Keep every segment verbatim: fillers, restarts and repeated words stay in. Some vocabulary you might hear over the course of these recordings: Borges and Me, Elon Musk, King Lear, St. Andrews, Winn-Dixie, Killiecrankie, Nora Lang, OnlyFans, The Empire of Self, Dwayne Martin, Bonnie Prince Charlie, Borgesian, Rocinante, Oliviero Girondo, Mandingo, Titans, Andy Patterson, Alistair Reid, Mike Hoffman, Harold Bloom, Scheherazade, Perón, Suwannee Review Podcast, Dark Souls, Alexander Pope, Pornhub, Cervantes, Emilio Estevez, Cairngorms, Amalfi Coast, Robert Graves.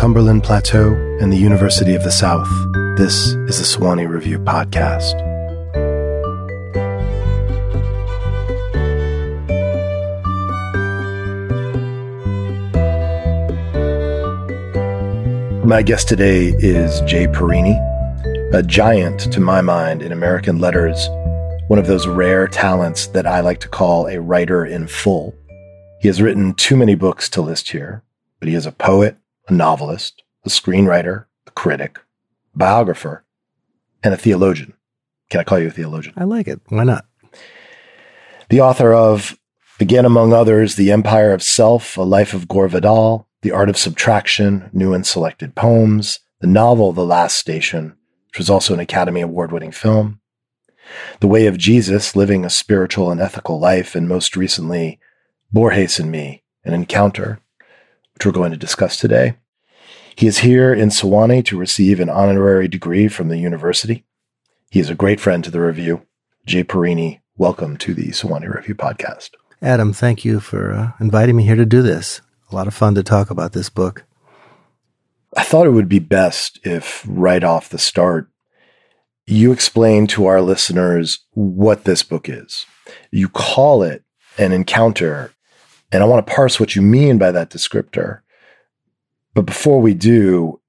Cumberland Plateau and the University of the South. This is the Suwannee Review Podcast. My guest today is Jay Parini, a giant, to my mind, in American letters, one of those rare talents that I like to call a writer in full. He has written too many books to list here, but he is a poet, a novelist, a screenwriter, a critic, a biographer, and a theologian. Can I call you a theologian? I like it. Why not? The author of, again, among others, The Empire of Self, A Life of Gore Vidal, The Art of Subtraction, New and Selected Poems, the novel The Last Station, which was also an Academy Award-winning film, The Way of Jesus, Living a Spiritual and Ethical Life, and most recently, Borges and Me, An Encounter, which we're going to discuss today. He is here in Sewanee to receive an honorary degree from the university. He is a great friend to the review. Jay Parini, welcome to the Sewanee Review Podcast. Adam, thank you for uh, inviting me here to do this. A lot of fun to talk about this book. I thought it would be best if, right off the start, you explain to our listeners what this book is. You call it an encounter, and I want to parse what you mean by that descriptor. But before we do,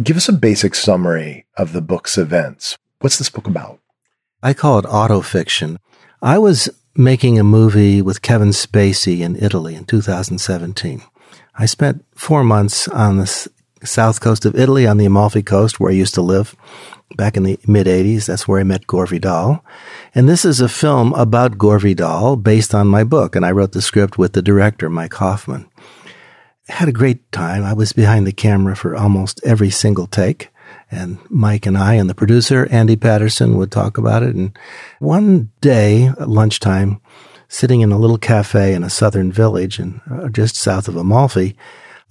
give us a basic summary of the book's events. What's this book about? I call it autofiction. I was making a movie with Kevin Spacey in Italy in two thousand seventeen. I spent four months on the s- south coast of Italy, on the Amalfi Coast, where I used to live back in the mid-eighties. That's where I met Gore Vidal. And this is a film about Gore Vidal based on my book. And I wrote the script with the director, Mike Hoffman. I had a great time. I was behind the camera for almost every single take. And Mike and I and the producer, Andy Patterson, would talk about it. And one day at lunchtime, sitting in a little cafe in a southern village and uh, just south of Amalfi,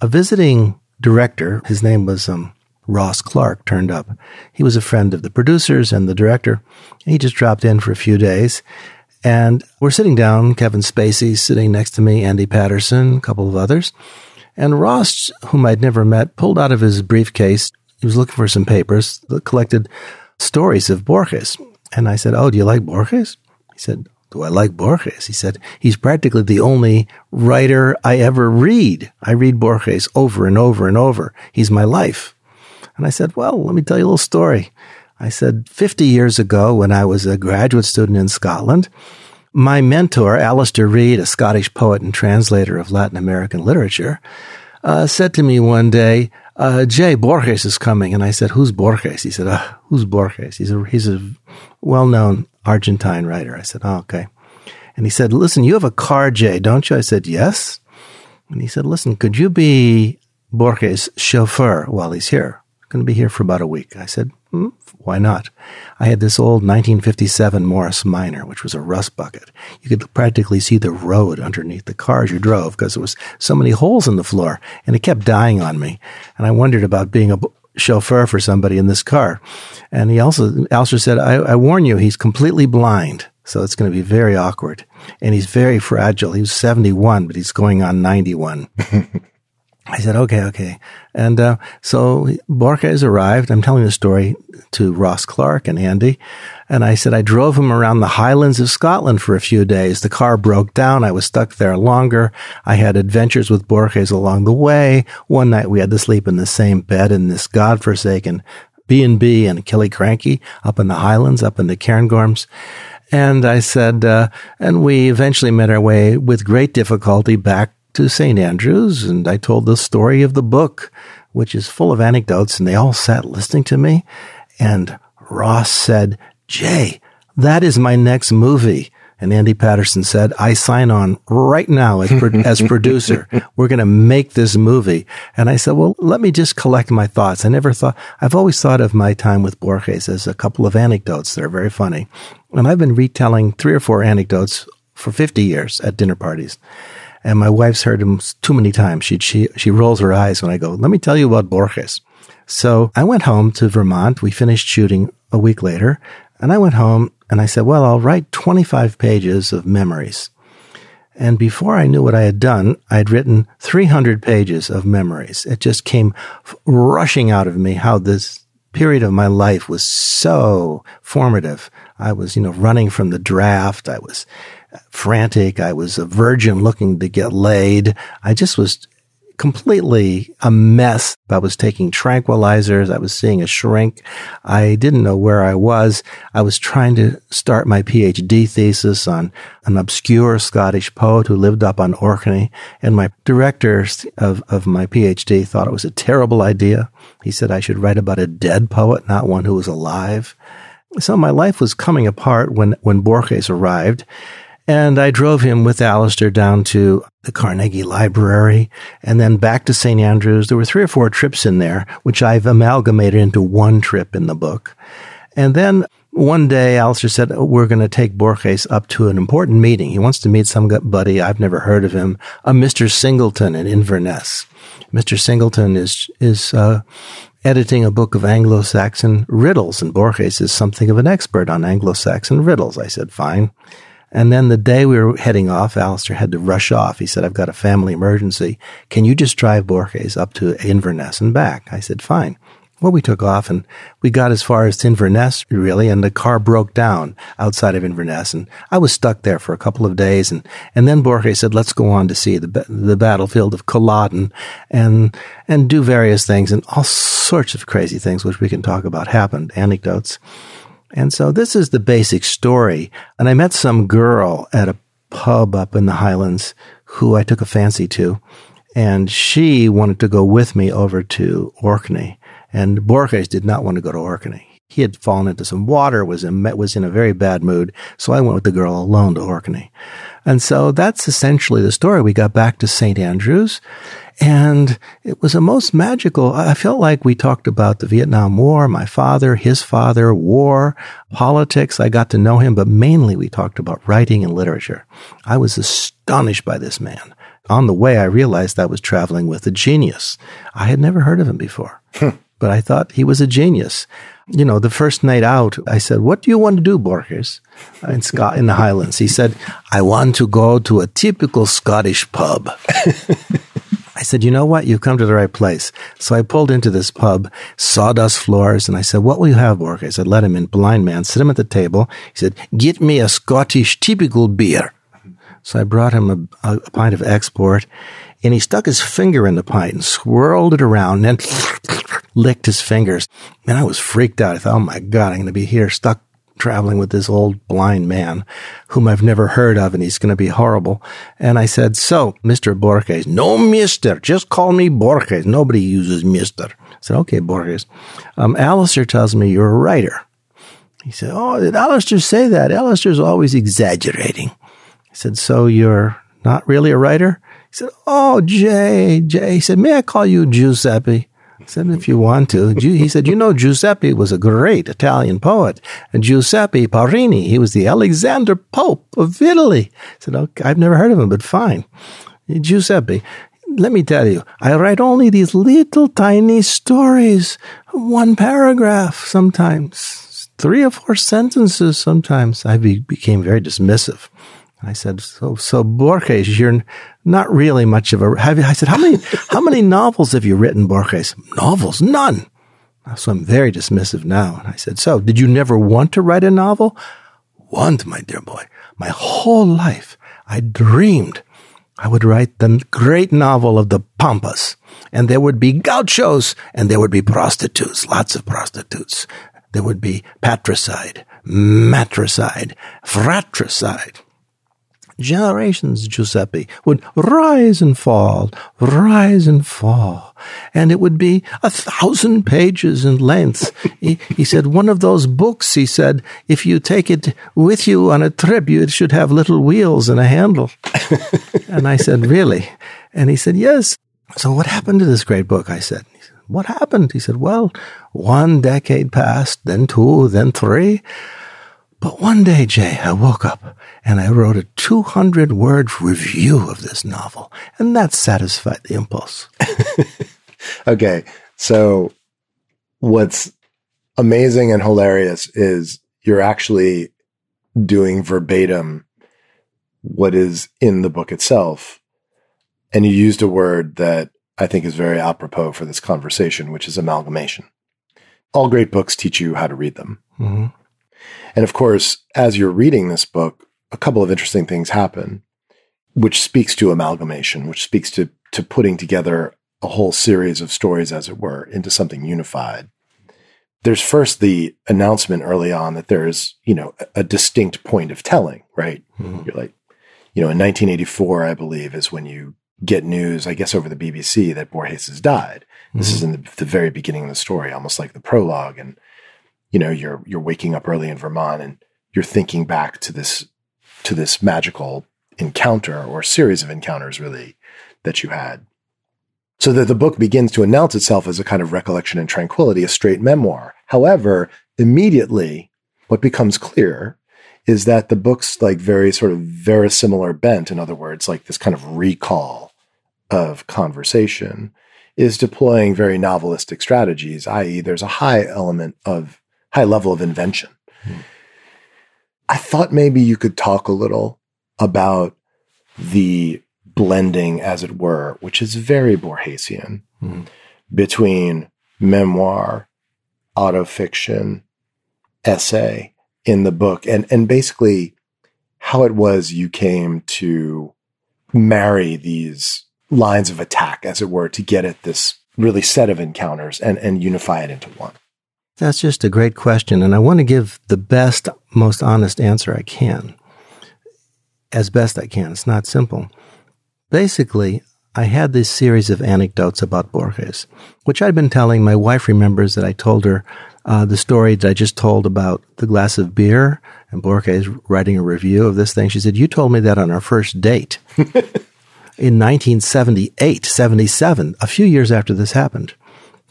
a visiting director, his name was um, Ross Clark, turned up. He was a friend of the producers and the director. And he just dropped in for a few days. And we're sitting down, Kevin Spacey sitting next to me, Andy Patterson, a couple of others. And Ross, whom I'd never met, pulled out of his briefcase. He was looking for some papers that collected stories of Borges. And I said, oh, do you like Borges? He said, do I like Borges? He said, he's practically the only writer I ever read. I read Borges over and over and over. He's my life. And I said, well, let me tell you a little story. I said, fifty years ago, when I was a graduate student in Scotland, my mentor, Alistair Reid, a Scottish poet and translator of Latin American literature, uh, said to me one day, Uh, Jay, Borges is coming. And I said, who's Borges? He said, uh, who's Borges? He's a, he's a well-known Argentine writer. I said, oh, okay. And he said, listen, you have a car, Jay, don't you? I said, yes. And he said, listen, could you be Borges' chauffeur while he's here? I'm going to be here for about a week. I said, hmm, why not? I had this old nineteen fifty-seven Morris Minor, which was a rust bucket. You could practically see the road underneath the car as you drove because there was so many holes in the floor, and it kept dying on me. And I wondered about being a b- chauffeur for somebody in this car. And he also, Alistair said, I, I warn you, he's completely blind, so it's going to be very awkward. And he's very fragile. He was seventy-one, but he's going on ninety-one. I said, okay, okay. And uh, so Borges arrived. I'm telling the story to Ross Clark and Andy. And I said, I drove him around the highlands of Scotland for a few days. The car broke down. I was stuck there longer. I had adventures with Borges along the way. One night we had to sleep in the same bed in this godforsaken B and B in Killiecrankie up in the highlands, up in the Cairngorms. And I said, uh, and we eventually made our way with great difficulty back to Saint Andrews, and I told the story of the book, which is full of anecdotes, and they all sat listening to me. And Ross said, Jay, that is my next movie. And Andy Patterson said, I sign on right now as, pro- as producer. We're going to make this movie. And I said, well, let me just collect my thoughts. I never thought, I've always thought of my time with Borges as a couple of anecdotes that are very funny. And I've been retelling three or four anecdotes for fifty years at dinner parties. And my wife's heard him too many times. She, she she rolls her eyes when I go, let me tell you about Borges. So I went home to Vermont. We finished shooting a week later. And I went home and I said, well, I'll write twenty-five pages of memories. And before I knew what I had done, I had written three hundred pages of memories. It just came rushing out of me how this period of my life was so formative. I was, you know, running from the draft. I was frantic. I was a virgin looking to get laid. I just was completely a mess. I was taking tranquilizers. I was seeing a shrink. I didn't know where I was. I was trying to start my PhD thesis on an obscure Scottish poet who lived up on Orkney. And my director of, of my PhD thought it was a terrible idea. He said I should write about a dead poet, not one who was alive. So my life was coming apart when, when Borges arrived. And I drove him with Alistair down to the Carnegie Library and then back to Saint Andrews. There were three or four trips in there, which I've amalgamated into one trip in the book. And then one day, Alistair said, oh, we're going to take Borges up to an important meeting. He wants to meet somebody I've never heard of him, a Mister Singleton in Inverness. Mister Singleton is is uh, editing a book of Anglo-Saxon riddles, and Borges is something of an expert on Anglo-Saxon riddles. I said, fine. And then the day we were heading off, Alistair had to rush off. He said, I've got a family emergency. Can you just drive Borges up to Inverness and back? I said, fine. Well, we took off and we got as far as Inverness, really, and the car broke down outside of Inverness. And I was stuck there for a couple of days. And, and then Borges said, let's go on to see the the battlefield of Culloden and, and do various things. And all sorts of crazy things, which we can talk about, happened, anecdotes. And so this is the basic story. And I met some girl at a pub up in the Highlands who I took a fancy to. And she wanted to go with me over to Orkney. And Borges did not want to go to Orkney. He had fallen into some water, was in, was in a very bad mood. So I went with the girl alone to Orkney. And so that's essentially the story. We got back to Saint Andrews. And it was a most magical, I felt like we talked about the Vietnam War, my father, his father, war, politics. I got to know him, but mainly we talked about writing and literature. I was astonished by this man. On the way, I realized I was traveling with a genius. I had never heard of him before, but I thought he was a genius. You know, the first night out, I said, what do you want to do, Borges, in, Scot- in the Highlands? He said, I want to go to a typical Scottish pub. I said, you know what? You've come to the right place. So I pulled into this pub, sawdust floors, and I said, what will you have, Borges? I said, let him in, blind man, sit him at the table. He said, get me a Scottish typical beer. So I brought him a, a pint of export, and he stuck his finger in the pint and swirled it around and then licked his fingers. And I was freaked out. I thought, oh, my God, I'm going to be here stuck traveling with this old blind man whom I've never heard of, and he's going to be horrible. And I said, so, Mister Borges, no mister, just call me Borges. Nobody uses mister. I said, okay, Borges. Um, Alistair tells me you're a writer. He said, oh, did Alistair say that? Alistair's always exaggerating. I said, so you're not really a writer? He said, oh, Jay, Jay. He said, may I call you Giuseppe? I said, if you want to. He said, you know, Giuseppe was a great Italian poet. And Giuseppe Parini, he was the Alexander Pope of Italy. I said, okay, I've never heard of him, but fine. Giuseppe, let me tell you, I write only these little tiny stories, one paragraph sometimes, three or four sentences sometimes. I be- became very dismissive. I said, so, so Borges, you're not really much of a, have you, I said, how many, how many novels have you written, Borges? Novels? None. So I'm very dismissive now. And I said, so did you never want to write a novel? Want, my dear boy. My whole life, I dreamed I would write the great novel of the Pampas, and there would be gauchos, and there would be prostitutes, lots of prostitutes. There would be patricide, matricide, fratricide. Generations, Giuseppe, would rise and fall, rise and fall. And it would be a thousand pages in length. he, he said, one of those books, he said, if you take it with you on a trip, you, it should have little wheels and a handle. And I said, really? And he said, yes. So what happened to this great book? I said, he said, what happened? He said, well, one decade passed, then two, then three. But one day, Jay, I woke up and I wrote a two hundred word review of this novel, and that satisfied the impulse. Okay, so what's amazing and hilarious is you're actually doing verbatim what is in the book itself. And you used a word that I think is very apropos for this conversation, which is amalgamation. All great books teach you how to read them. Mm-hmm. And of course, as you're reading this book, a couple of interesting things happen, which speaks to amalgamation, which speaks to, to putting together a whole series of stories, as it were, into something unified. There's first the announcement early on that there is, you know, a distinct point of telling, right? Mm-hmm. You're like, you know, in nineteen eighty-four, I believe, is when you get news, I guess, over the B B C that Borges has died. Mm-hmm. This is in the, the very beginning of the story, almost like the prologue. And, you know, you're, you're waking up early in Vermont and you're thinking back to this, to this magical encounter or series of encounters, really, that you had. So that the book begins to announce itself as a kind of recollection and tranquility, a straight memoir. However, immediately what becomes clear is that the book's like very sort of verisimilar bent, in other words, like this kind of recall of conversation, is deploying very novelistic strategies, that is there's a high element of, high level of invention. Hmm. I thought maybe you could talk a little about the blending, as it were, which is very Borgesian, hmm. between memoir, autofiction, essay, in the book, and and basically how it was you came to marry these lines of attack, as it were, to get at this really set of encounters and, and unify it into one. That's just a great question, and I want to give the best, most honest answer I can, as best I can. It's not simple. Basically, I had this series of anecdotes about Borges, which I'd been telling. My wife remembers that I told her Uh, the story that I just told about the glass of beer and Borges writing a review of this thing. She said, you told me that on our first date in nineteen seventy-eight, seventy-seven, a few years after this happened.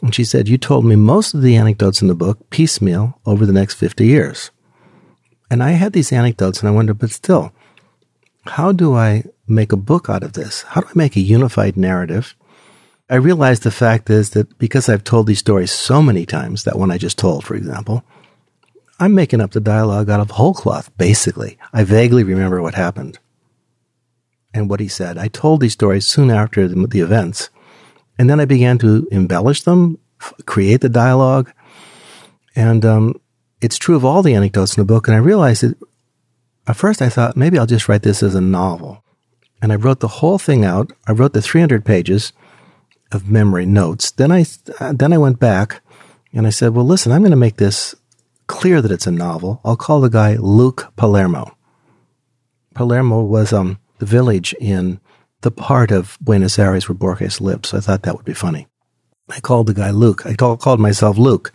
And she said, you told me most of the anecdotes in the book piecemeal over the next fifty years. And I had these anecdotes and I wondered, but still, how do I make a book out of this? How do I make a unified narrative? I realize the fact is that because I've told these stories so many times, that one I just told, for example, I'm making up the dialogue out of whole cloth, basically. I vaguely remember what happened and what he said. I told these stories soon after the, the events, and then I began to embellish them, f- create the dialogue, and um, it's true of all the anecdotes in the book, and I realized that at first I thought, maybe I'll just write this as a novel. And I wrote the whole thing out. I wrote the three hundred pages of memory notes. Then I then I went back and I said, well, listen, I'm going to make this clear that it's a novel. I'll call the guy Luke Palermo. Palermo was um, the village in the part of Buenos Aires where Borges lived, so I thought that would be funny. I called the guy Luke. I t- called myself Luke.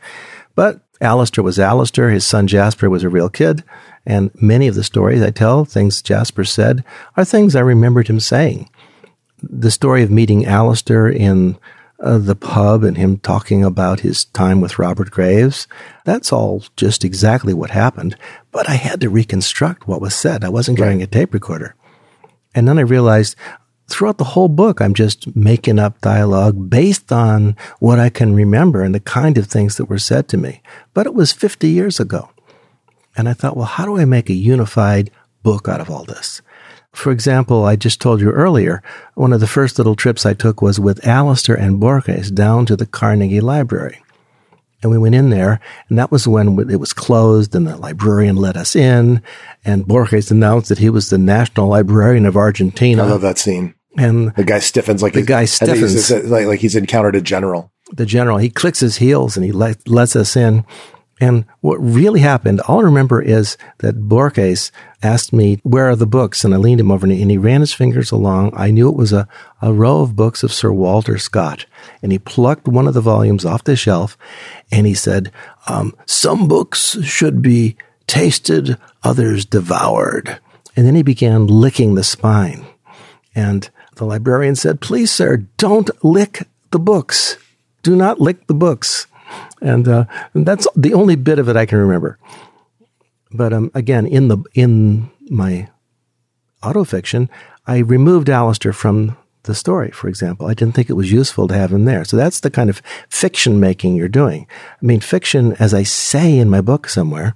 But Alistair was Alistair. His son Jasper was a real kid. And many of the stories I tell, things Jasper said, are things I remembered him saying. The story of meeting Alistair in uh, the pub and him talking about his time with Robert Graves, that's all just exactly what happened. But I had to reconstruct what was said. I wasn't carrying right. a tape recorder. And then I realized throughout the whole book, I'm just making up dialogue based on what I can remember and the kind of things that were said to me. But it was fifty years ago. And I thought, well, how do I make a unified book out of all this? For example, I just told you earlier, one of the first little trips I took was with Alistair and Borges down to the Carnegie Library. And we went in there, and that was when it was closed, and the librarian let us in, and Borges announced that he was the National Librarian of Argentina. I love that scene. And the guy stiffens like, the guy stiffens. He's, like, like he's encountered a general. The general. He clicks his heels, and he let, lets us in. And what really happened, all I remember is that Borges asked me, where are the books? And I leaned him over and he ran his fingers along. I knew it was a, a row of books of Sir Walter Scott. And he plucked one of the volumes off the shelf and he said, um, some books should be tasted, others devoured. And then he began licking the spine. And the librarian said, please, sir, don't lick the books. Do not lick the books. And uh, that's the only bit of it I can remember. But um, again, in the in my autofiction, I removed Alistair from the story, for example. I didn't think it was useful to have him there. So that's the kind of fiction making you're doing. I mean, fiction, as I say in my book somewhere,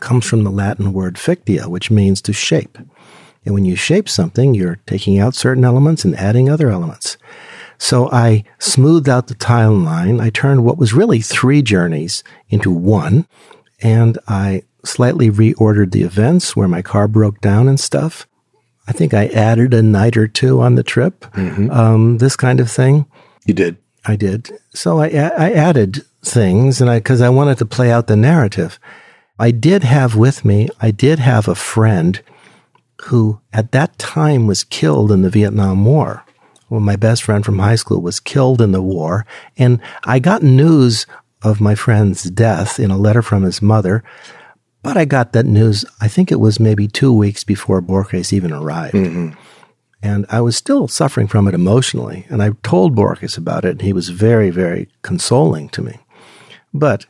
comes from the Latin word fictia, which means to shape. And when you shape something, you're taking out certain elements and adding other elements. So I smoothed out the timeline. I turned what was really three journeys into one, and I slightly reordered the events where my car broke down and stuff. I think I added a night or two on the trip, mm-hmm. um, this kind of thing. You did. I did. So I, I added things, and I because I wanted to play out the narrative. I did have with me, I did have a friend who at that time was killed in the Vietnam War. Well, my best friend from high school was killed in the war, and I got news of my friend's death in a letter from his mother, but I got that news, I think it was maybe two weeks before Borges even arrived. Mm-hmm. And I was still suffering from it emotionally, and I told Borges about it, and he was very, very consoling to me. But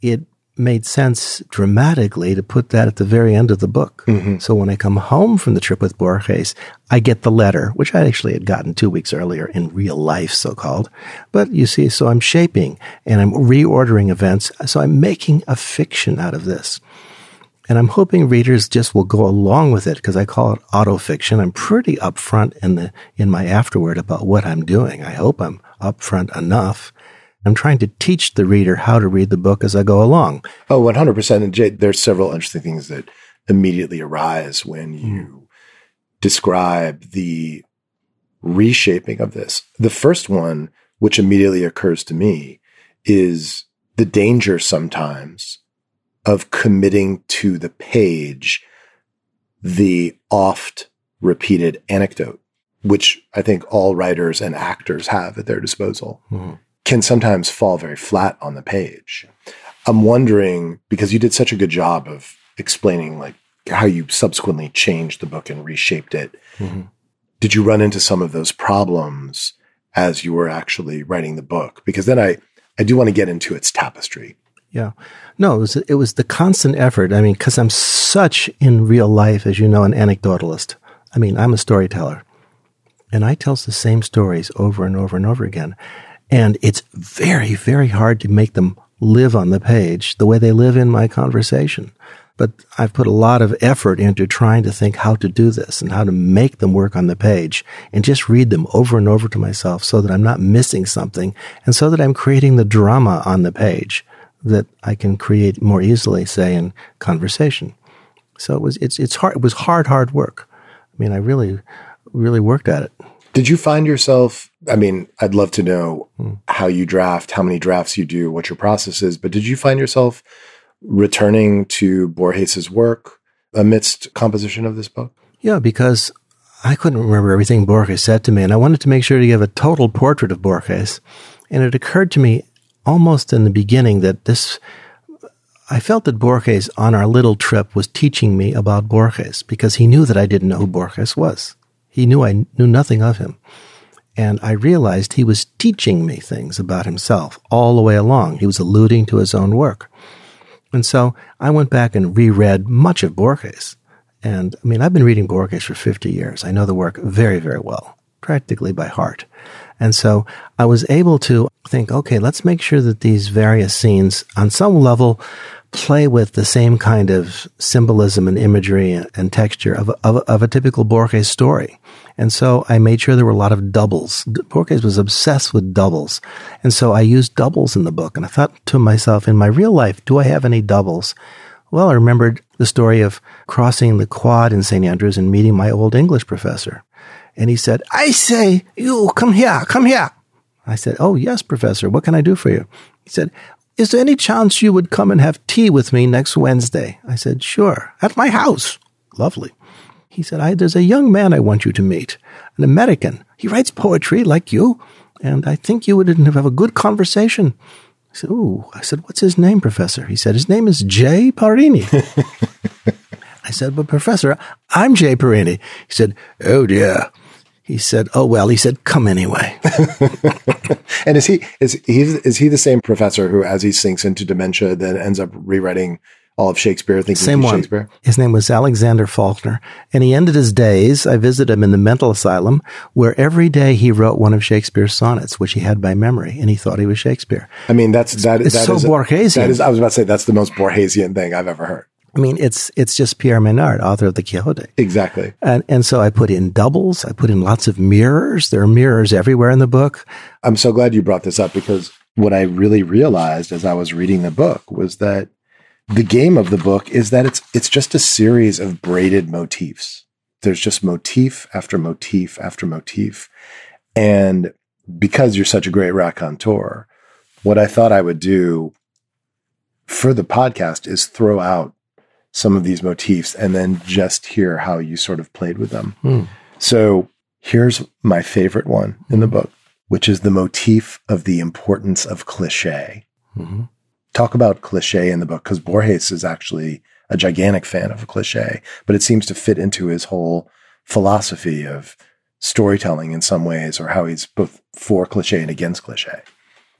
it made sense dramatically to put that at the very end of the book. Mm-hmm. So when I come home from the trip with Borges, I get the letter, which I actually had gotten two weeks earlier in real life, so-called. But you see, so I'm shaping and I'm reordering events. So I'm making a fiction out of this. And I'm hoping readers just will go along with it because I call it autofiction. I'm pretty upfront in the in my afterword about what I'm doing. I hope I'm upfront enough. I'm trying to teach the reader how to read the book as I go along. Oh, one hundred percent. And Jay, there's several interesting things that immediately arise when you mm. describe the reshaping of this. The first one, which immediately occurs to me, is the danger sometimes of committing to the page the oft-repeated anecdote, which I think all writers and actors have at their disposal. Mm. Can sometimes fall very flat on the page. I'm wondering, because you did such a good job of explaining like how you subsequently changed the book and reshaped it, mm-hmm. did you run into some of those problems as you were actually writing the book? Because then I, I do want to get into its tapestry. Yeah. No, it was, it was the constant effort. I mean, because I'm such in real life, as you know, an anecdotalist. I mean, I'm a storyteller. And I tell the same stories over and over and over again. And it's very, very hard to make them live on the page the way they live in my conversation. But I've put a lot of effort into trying to think how to do this and how to make them work on the page and just read them over and over to myself so that I'm not missing something and so that I'm creating the drama on the page that I can create more easily, say, in conversation. So it was, it's, it's hard, it was hard, hard work. I mean, I really, really worked at it. Did you find yourself, I mean, I'd love to know how you draft, how many drafts you do, what your process is, but did you find yourself returning to Borges's work amidst composition of this book? Yeah, because I couldn't remember everything Borges said to me, and I wanted to make sure to give a total portrait of Borges. And it occurred to me almost in the beginning that this, I felt that Borges on our little trip was teaching me about Borges because he knew that I didn't know who Borges was. He knew I knew nothing of him. And I realized he was teaching me things about himself all the way along. He was alluding to his own work. And so I went back and reread much of Borges. And I mean, I've been reading Borges for fifty years. I know the work very, very well, practically by heart. And so I was able to think, okay, let's make sure that these various scenes on some level play with the same kind of symbolism and imagery and texture of, of, of a typical Borges story. And so I made sure there were a lot of doubles. Borges was obsessed with doubles. And so I used doubles in the book. And I thought to myself, in my real life, do I have any doubles? Well, I remembered the story of crossing the quad in Saint Andrews and meeting my old English professor. And he said, I say, you, come here, come here. I said, oh, yes, professor, what can I do for you? He said, is there any chance you would come and have tea with me next Wednesday? I said, sure, at my house. Lovely. He said, I, there's a young man I want you to meet, an American. He writes poetry like you, and I think you would have a good conversation. I said, ooh. I said, what's his name, professor? He said, his name is Jay Parini. I said, but professor, I'm Jay Parini. He said, oh, dear. He said, oh, well, he said, come anyway. And is he is he, is he the same professor who, as he sinks into dementia, then ends up rewriting all of Shakespeare, thinking same he's one. Shakespeare? His name was Alexander Faulkner, and he ended his days, I visited him in the mental asylum, where every day he wrote one of Shakespeare's sonnets, which he had by memory, and he thought he was Shakespeare. I mean, that's that, it's, that it's that so is, Borgesian. That is, I was about to say, that's the most Borgesian thing I've ever heard. I mean, it's it's just Pierre Menard, author of The Quixote. Exactly. And and so I put in doubles. I put in lots of mirrors. There are mirrors everywhere in the book. I'm so glad you brought this up, because what I really realized as I was reading the book was that the game of the book is that it's it's just a series of braided motifs. There's just motif after motif after motif. And because you're such a great raconteur, what I thought I would do for the podcast is throw out some of these motifs and then just hear how you sort of played with them. Mm. So here's my favorite one in the book, which is the motif of the importance of cliche. Mm-hmm. Talk about cliche in the book, because Borges is actually a gigantic fan of a cliche, but it seems to fit into his whole philosophy of storytelling in some ways, or how he's both for cliche and against cliche.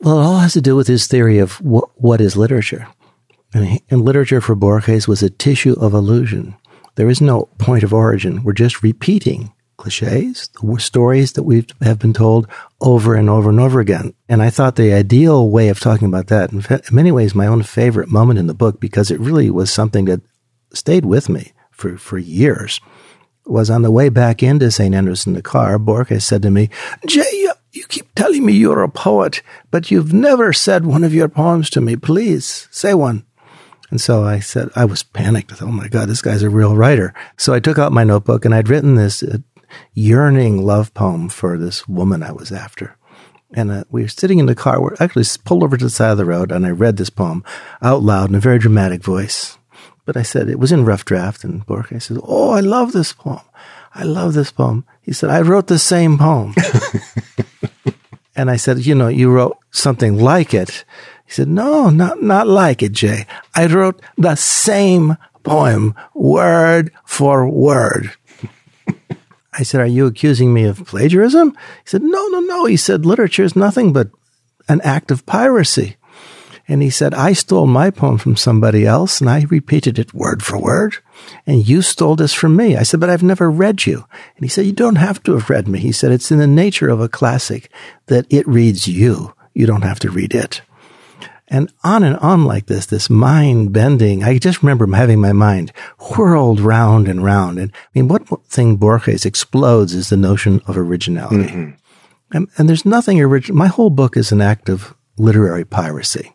Well, it all has to do with his theory of wh- what is literature. And, he, and literature for Borges was a tissue of illusion. There is no point of origin. We're just repeating cliches, the stories that we have been told over and over and over again. And I thought the ideal way of talking about that, in, fa- in many ways, my own favorite moment in the book, because it really was something that stayed with me for, for years, was on the way back into Saint Andrews in the car. Borges said to me, "Jay, you keep telling me you're a poet, but you've never said one of your poems to me. Please, say one." And so I said, I was panicked. I thought, oh my God, this guy's a real writer. So I took out my notebook, and I'd written this uh, yearning love poem for this woman I was after. And uh, we were sitting in the car. We're actually pulled over to the side of the road, and I read this poem out loud in a very dramatic voice. But I said, it was in rough draft, and Borges said, "Oh, I love this poem. I love this poem." He said, "I wrote the same poem." And I said, "You know, you wrote something like it." He said, "No, not not like it, Jay. I wrote the same poem, word for word." I said, "Are you accusing me of plagiarism?" He said, no, no, no. He said, "Literature is nothing but an act of piracy." And he said, "I stole my poem from somebody else, and I repeated it word for word, and you stole this from me." I said, "But I've never read you." And he said, "You don't have to have read me." He said, "It's in the nature of a classic that it reads you. You don't have to read it." And on and on like this, this mind-bending, I just remember having my mind whirled round and round. And I mean, one thing Borges explodes is the notion of originality. Mm-hmm. And, and there's nothing original. My whole book is an act of literary piracy.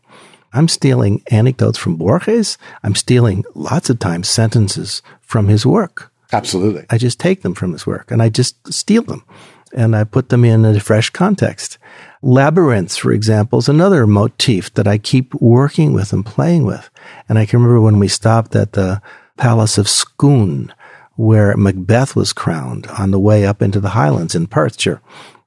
I'm stealing anecdotes from Borges. I'm stealing lots of times sentences from his work. Absolutely. I just take them from his work, and I just steal them, and I put them in a fresh context. Labyrinths, for example, is another motif that I keep working with and playing with. And I can remember when we stopped at the Palace of Scone, where Macbeth was crowned on the way up into the Highlands in Perthshire.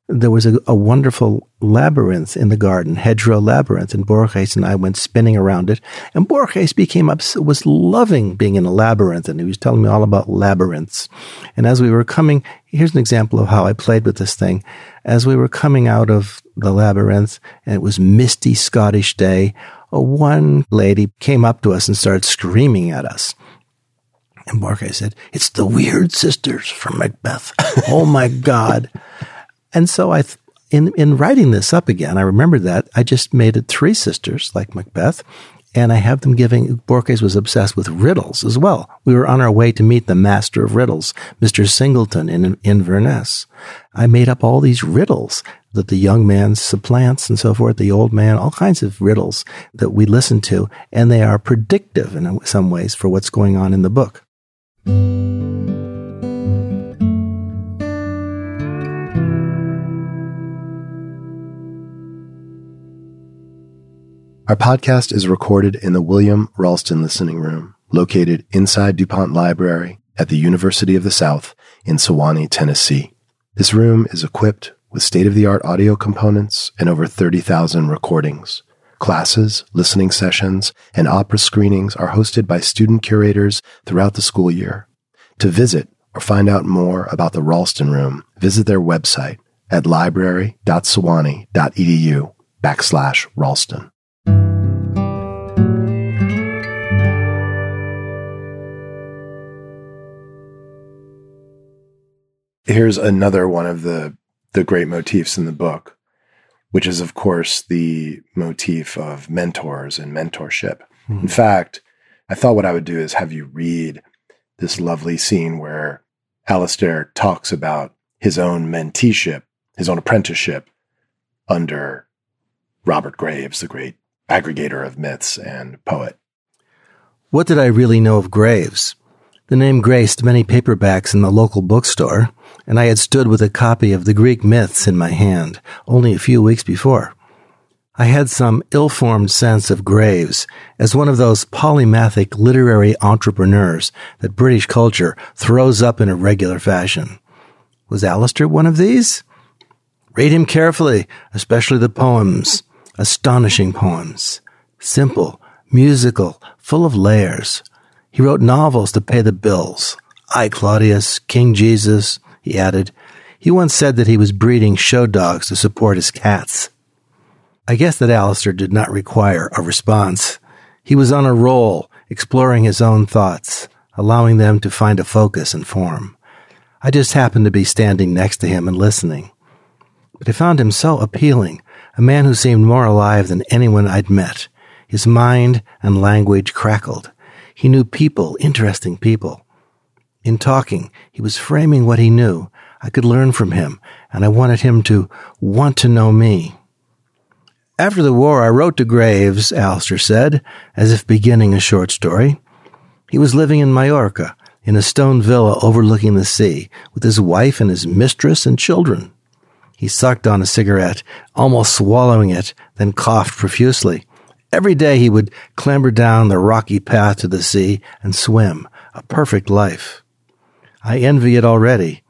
There was a, a wonderful labyrinth in the garden, hedgerow labyrinth, and Borges and I went spinning around it. And Borges became ups- was loving being in a labyrinth, and he was telling me all about labyrinths. And as we were coming, here's an example of how I played with this thing. As we were coming out of the labyrinth, and it was misty Scottish day, one lady came up to us and started screaming at us. And Borges said, "It's the weird sisters from Macbeth. Oh my God." And so I, th- in in writing this up again, I remembered that I just made it three sisters like Macbeth, and I have them giving. Borges was obsessed with riddles as well. We were on our way to meet the master of riddles, Mister Singleton in Inverness. I made up all these riddles that the young man supplants and so forth, the old man, all kinds of riddles that we listen to, and they are predictive in some ways for what's going on in the book. Our podcast is recorded in the William Ralston Listening Room, located inside DuPont Library at the University of the South in Sewanee, Tennessee. This room is equipped with state-of-the-art audio components and over thirty thousand recordings. Classes, listening sessions, and opera screenings are hosted by student curators throughout the school year. To visit or find out more about the Ralston Room, visit their website at library.sewanee.edu backslash Ralston. Here's another one of the, the great motifs in the book, which is, of course, the motif of mentors and mentorship. Mm-hmm. In fact, I thought what I would do is have you read this lovely scene where Alistair talks about his own menteeship, his own apprenticeship under Robert Graves, the great aggregator of myths and poet. What did I really know of Graves? The name graced many paperbacks in the local bookstore, and I had stood with a copy of the Greek myths in my hand only a few weeks before. I had some ill-formed sense of Graves as one of those polymathic literary entrepreneurs that British culture throws up in a regular fashion. Was Alistair one of these? Read him carefully, especially the poems. Astonishing poems. Simple, musical, full of layers. He wrote novels to pay the bills. I, Claudius, King Jesus, he added. He once said that he was breeding show dogs to support his cats. I guess that Alistair did not require a response. He was on a roll, exploring his own thoughts, allowing them to find a focus and form. I just happened to be standing next to him and listening. But I found him so appealing, a man who seemed more alive than anyone I'd met. His mind and language crackled. He knew people, interesting people. In talking, he was framing what he knew. I could learn from him, and I wanted him to want to know me. After the war, I wrote to Graves, Alistair said, as if beginning a short story. He was living in Majorca, in a stone villa overlooking the sea, with his wife and his mistress and children. He sucked on a cigarette, almost swallowing it, then coughed profusely. Every day he would clamber down the rocky path to the sea and swim, a perfect life. I envy it already.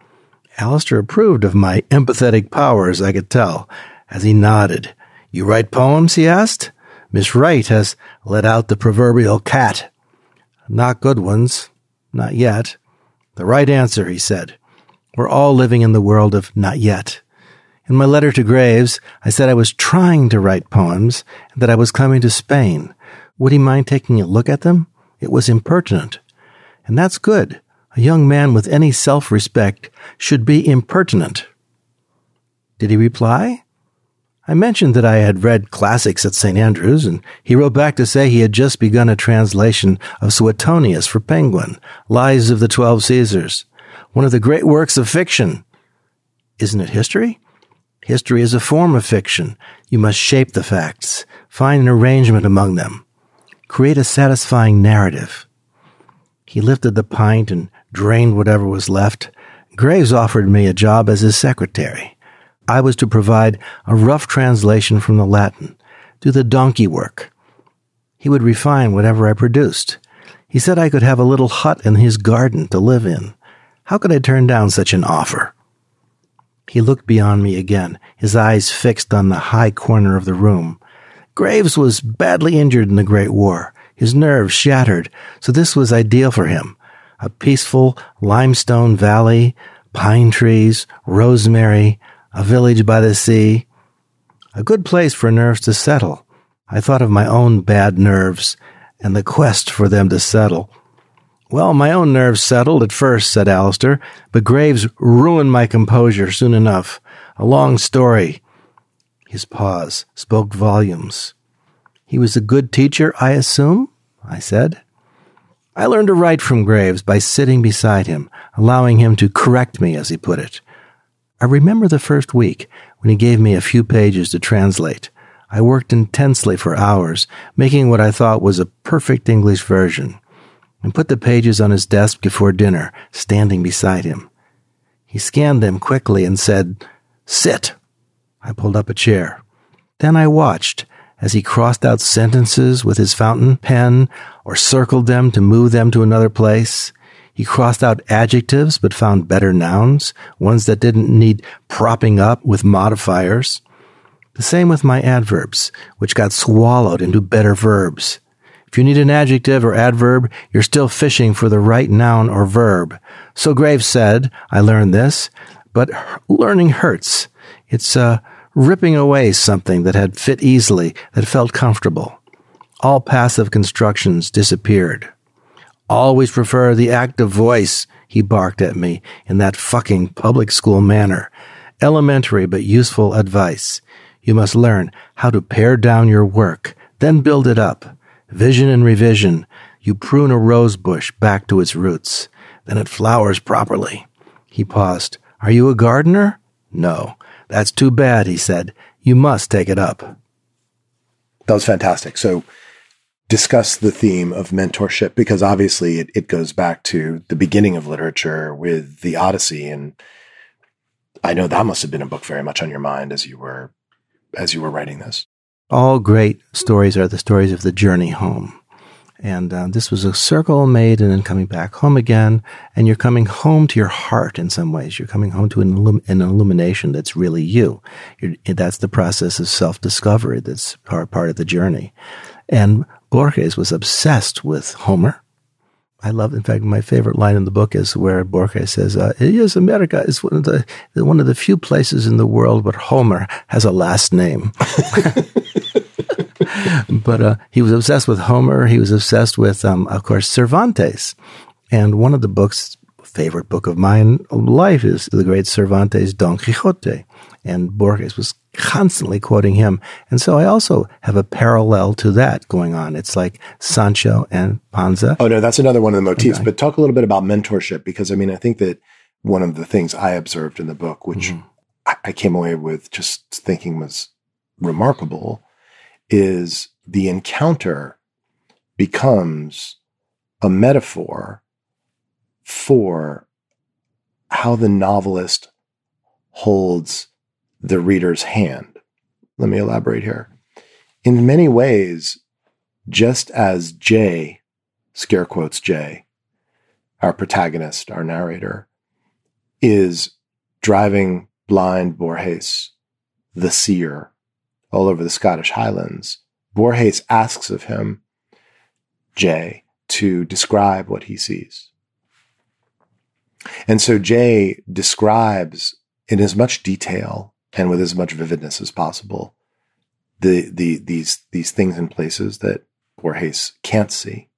Alistair approved of my empathetic powers, I could tell, as he nodded. You write poems, he asked. Miss Wright has let out the proverbial cat. Not good ones. Not yet. The right answer, he said. We're all living in the world of not yet. In my letter to Graves, I said I was trying to write poems and that I was coming to Spain. Would he mind taking a look at them? It was impertinent. And that's good. A young man with any self-respect should be impertinent. Did he reply? I mentioned that I had read classics at Saint Andrews, and he wrote back to say he had just begun a translation of Suetonius for Penguin, Lives of the Twelve Caesars, one of the great works of fiction. Isn't it history? History is a form of fiction. You must shape the facts, find an arrangement among them, create a satisfying narrative. He lifted the pint and drained whatever was left. Graves offered me a job as his secretary. I was to provide a rough translation from the Latin, do the donkey work. He would refine whatever I produced. He said I could have a little hut in his garden to live in. How could I turn down such an offer? He looked beyond me again, his eyes fixed on the high corner of the room. Graves was badly injured in the Great War, his nerves shattered, so this was ideal for him. A peaceful limestone valley, pine trees, rosemary, a village by the sea. A good place for nerves to settle. I thought of my own bad nerves and the quest for them to settle. Well, my own nerves settled at first, said Alistair, but Graves ruined my composure soon enough. A long story. His pause spoke volumes. He was a good teacher, I assume, I said. I learned to write from Graves by sitting beside him, allowing him to correct me, as he put it. I remember the first week when he gave me a few pages to translate. I worked intensely for hours, making what I thought was a perfect English version, and put the pages on his desk before dinner, standing beside him. He scanned them quickly and said, "Sit." I pulled up a chair. Then I watched as he crossed out sentences with his fountain pen or circled them to move them to another place. He crossed out adjectives but found better nouns, ones that didn't need propping up with modifiers. The same with my adverbs, which got swallowed into better verbs. If you need an adjective or adverb, you're still fishing for the right noun or verb. So Graves said, I learned this, but learning hurts. It's uh, ripping away something that had fit easily, that felt comfortable. All passive constructions disappeared. Always prefer the active voice, he barked at me in that fucking public school manner. Elementary but useful advice. You must learn how to pare down your work, then build it up. Vision and revision. You prune a rose bush back to its roots. Then it flowers properly. He paused. Are you a gardener? No. That's too bad, he said. You must take it up. That was fantastic. So discuss the theme of mentorship, because obviously it, it goes back to the beginning of literature with the Odyssey. And I know that must have been a book very much on your mind as you were as you were writing this. All great stories are the stories of the journey home. And uh, this was a circle made and then coming back home again. And you're coming home to your heart in some ways. You're coming home to an, illum- an illumination that's really you. You're, that's the process of self-discovery that's part, part of the journey. And Borges was obsessed with Homer. I love, in fact, my favorite line in the book is where Borges says, uh, yes, America is one of, the, one of the few places in the world where Homer has a last name. But uh, he was obsessed with Homer. He was obsessed with, um, of course, Cervantes. And one of the books, favorite book of mine of life is the great Cervantes' Don Quixote. And Borges was constantly quoting him. And so I also have a parallel to that going on. It's like Sancho and Panza. Oh, no, that's another one of the motifs. Okay. But talk a little bit about mentorship, because, I mean, I think that one of the things I observed in the book, which mm-hmm. I-, I came away with just thinking was remarkable, is the encounter becomes a metaphor for how the novelist holds the reader's hand. Let me elaborate here. In many ways, just as Jay, scare quotes Jay, our protagonist, our narrator, is driving blind Borges, the seer, all over the Scottish Highlands, Borges asks of him, Jay, to describe what he sees. And so Jay describes in as much detail and with as much vividness as possible the, the these these things and places that Borges can't see.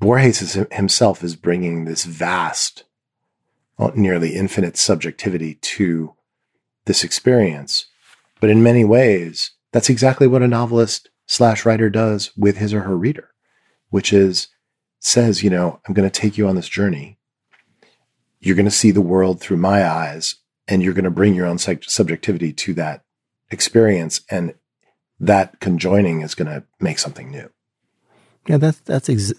Borges is, himself is bringing this vast, nearly infinite subjectivity to this experience. But in many ways, that's exactly what a novelist slash writer does with his or her reader, which is, says, you know, I'm going to take you on this journey. You're going to see the world through my eyes, and you're going to bring your own subjectivity to that experience. And that conjoining is going to make something new. Yeah, that's, that's, ex-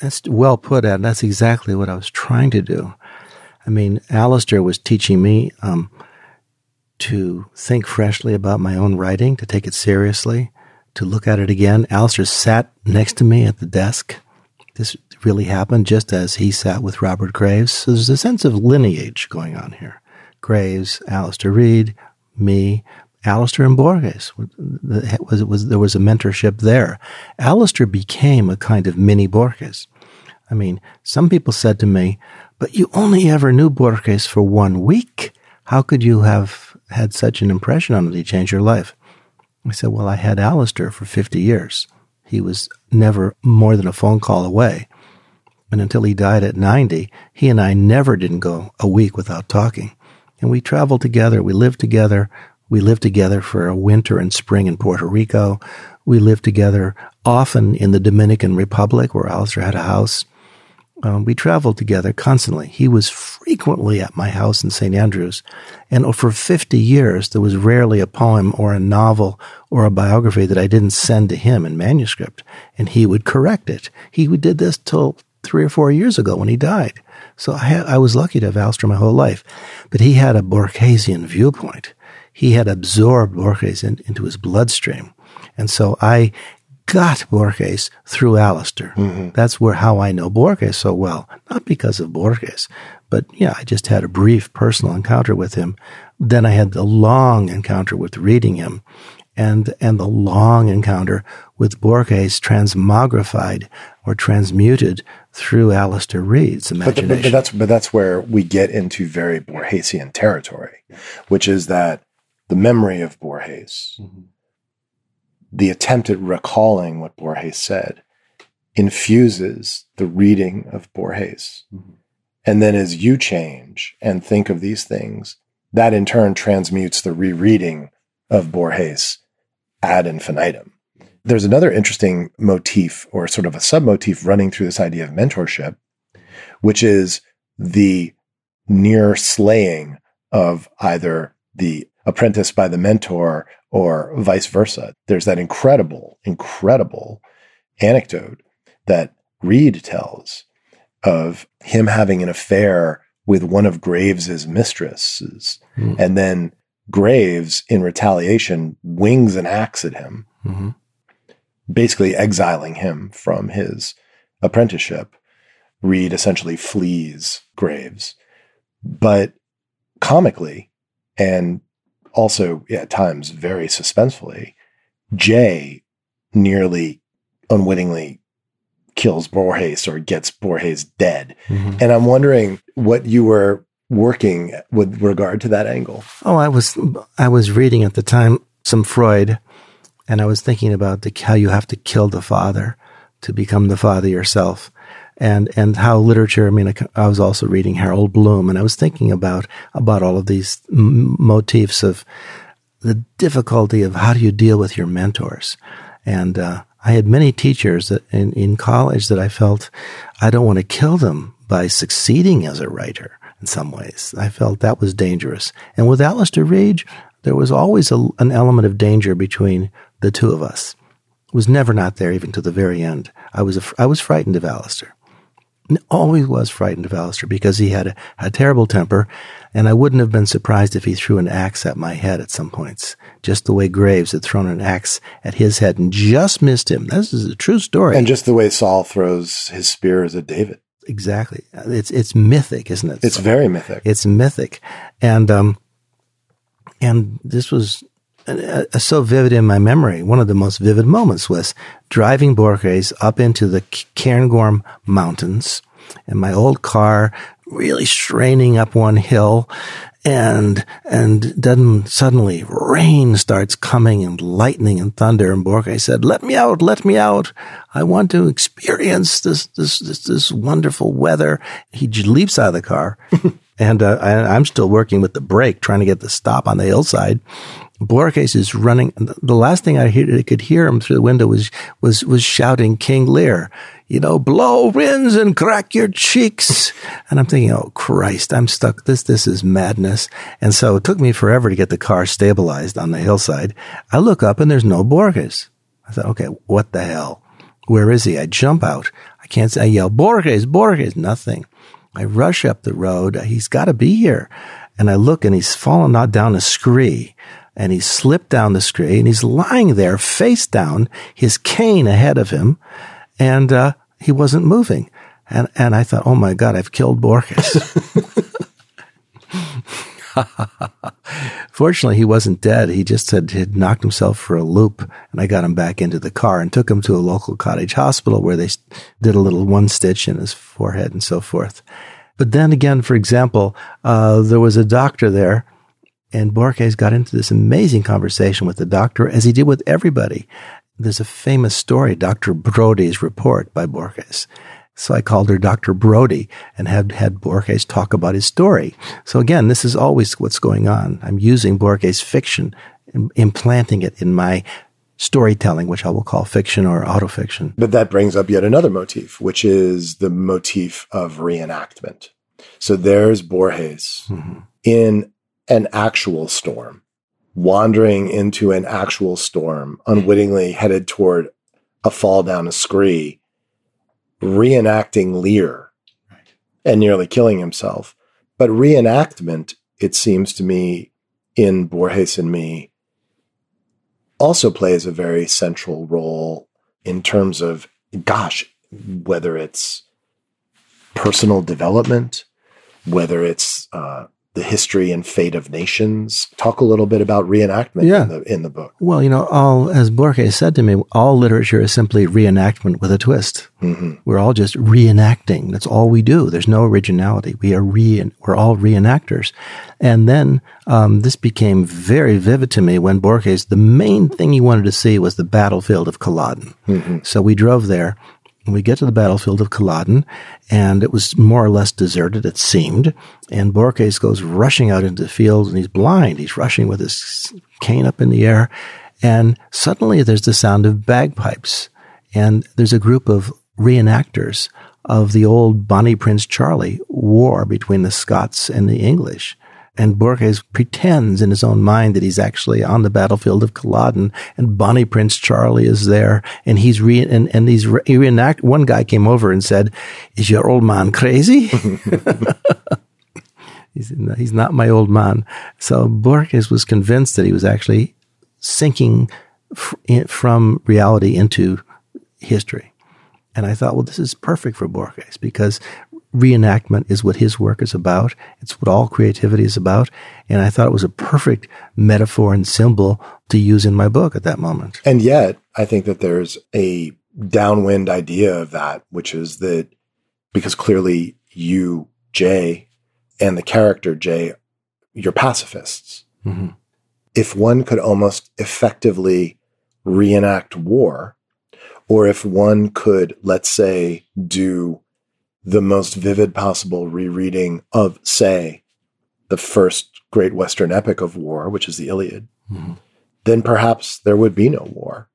that's well put, and that's exactly what I was trying to do. I mean, Alistair was teaching me, um, to think freshly about my own writing, to take it seriously, to look at it again. Alistair sat next to me at the desk. This really happened just as he sat with Robert Graves. So there's a sense of lineage going on here. Graves, Alistair Reid, me, Alistair and Borges. It was, it was, there was a mentorship there. Alistair became a kind of mini Borges. I mean, some people said to me, but you only ever knew Borges for one week. How could you have had such an impression on it? He changed your life. I said, well, I had Alistair for fifty years. He was never more than a phone call away. And until he died at ninety, he and I never didn't go a week without talking. And we traveled together. We lived together. We lived together for a winter and spring in Puerto Rico. We lived together often in the Dominican Republic, where Alistair had a house. Um, we traveled together constantly. He was frequently at my house in Saint Andrews. And for fifty years, there was rarely a poem or a novel or a biography that I didn't send to him in manuscript. And he would correct it. He did this till three or four years ago when he died. So I, had, I was lucky to have Alistair my whole life. But he had a Borgesian viewpoint. He had absorbed Borges in, into his bloodstream. And so I got Borges through Alistair. Mm-hmm. That's where how I know Borges so well. Not because of Borges, but yeah, I just had a brief personal encounter with him. Then I had the long encounter with reading him, and and the long encounter with Borges transmogrified or transmuted through Alistair Reid's imagination. But, but, but that's but that's where we get into very Borgesian territory, which is that the memory of Borges. Mm-hmm. The attempt at recalling what Borges said infuses the reading of Borges. Mm-hmm. And then as you change and think of these things, that in turn transmutes the rereading of Borges ad infinitum. There's another interesting motif, or sort of a sub-motif, running through this idea of mentorship, which is the near slaying of either the apprentice by the mentor or vice versa. There's that incredible, incredible anecdote that Reid tells of him having an affair with one of Graves's mistresses. Mm. And then Graves, in retaliation, wings an axe at him, mm-hmm. basically exiling him from his apprenticeship. Reid essentially flees Graves. But comically, and also yeah, at times very suspensefully, Jay nearly unwittingly kills Borges or gets Borges dead. Mm-hmm. And I'm wondering what you were working with regard to that angle. Oh, I was I was reading at the time some Freud, and I was thinking about the, how you have to kill the father to become the father yourself. And and how literature, I mean, I, I was also reading Harold Bloom, and I was thinking about about all of these m- motifs of the difficulty of how do you deal with your mentors. And uh, I had many teachers that in, in college that I felt I don't want to kill them by succeeding as a writer in some ways. I felt that was dangerous. And with Alistair Reid, there was always a, an element of danger between the two of us. It was never not there, even to the very end. I was a, I was frightened of Alistair. Always was frightened of Alistair because he had a, a terrible temper, and I wouldn't have been surprised if he threw an axe at my head at some points, just the way Graves had thrown an axe at his head and just missed him. This is a true story. And just the way Saul throws his spears at David. Exactly. It's it's mythic, isn't it? It's Saul? Very mythic. It's mythic. And um, and this was uh, so vivid in my memory. One of the most vivid moments was driving Borges up into the Cairngorm Mountains in my old car, really straining up one hill, and and then suddenly rain starts coming and lightning and thunder, and Borges said, "Let me out, let me out. I want to experience this this this, this wonderful weather." He leaps out of the car, and uh, I, I'm still working with the brake, trying to get the stop on the hillside. Borges is running. The last thing I, hear, I could hear him through the window was was was shouting King Lear, you know, blow winds and crack your cheeks. And I'm thinking, oh, Christ, I'm stuck. This this is madness. And so it took me forever to get the car stabilized on the hillside. I look up and there's no Borges. I thought, okay, what the hell? Where is he? I jump out. I can't say, I yell, Borges, Borges, nothing. I rush up the road. He's got to be here. And I look and he's fallen not down a scree. And he slipped down the scree, and he's lying there face down, his cane ahead of him, and uh, he wasn't moving. And and I thought, oh, my God, I've killed Borges. Fortunately, he wasn't dead. He just had, had knocked himself for a loop, and I got him back into the car and took him to a local cottage hospital where they did a little one stitch in his forehead and so forth. But then again, for example, uh, there was a doctor there. And Borges got into this amazing conversation with the doctor, as he did with everybody. There's a famous story, Doctor Brody's report by Borges. So I called her Doctor Brody and had, had Borges talk about his story. So again, this is always what's going on. I'm using Borges' fiction, implanting it in my storytelling, which I will call fiction or autofiction. But that brings up yet another motif, which is the motif of reenactment. So there's Borges mm-hmm. in an actual storm, wandering into an actual storm, unwittingly headed toward a fall down a scree, reenacting Lear right. and nearly killing himself. But reenactment, it seems to me, in Borges and Me, also plays a very central role in terms of, gosh, whether it's personal development, whether it's uh, the history and fate of nations. Talk a little bit about reenactment yeah. in, the, in the book. Well, you know, all, as Borges said to me, all literature is simply reenactment with a twist. Mm-hmm. We're all just reenacting. That's all we do. There's no originality. We are re- we're all reenactors. And then um, this became very vivid to me when Borges, the main thing he wanted to see was the battlefield of Culloden. Mm-hmm. So we drove there. We get to the battlefield of Culloden, and it was more or less deserted, it seemed. And Borges goes rushing out into the field, and he's blind. He's rushing with his cane up in the air, And suddenly there's the sound of bagpipes, and there's a group of reenactors of the old Bonnie Prince Charlie war between the Scots and the English. And Borges pretends in his own mind that he's actually on the battlefield of Culloden, and Bonnie Prince Charlie is there, and he's re and, and he's re- reenact. One guy came over and said, "Is your old man crazy?" he's, he's not my old man. So Borges was convinced that he was actually sinking f- in, from reality into history. And I thought, well, this is perfect for Borges, because reenactment is what his work is about. It's what all creativity is about. And I thought it was a perfect metaphor and symbol to use in my book at that moment. And yet, I think that there's a downwind idea of that, which is that because clearly you, Jay, and the character Jay, you're pacifists. Mm-hmm. If one could almost effectively reenact war, or if one could, let's say, do the most vivid possible rereading of, say, the first great Western epic of war, which is the Iliad, mm-hmm. then perhaps there would be no war.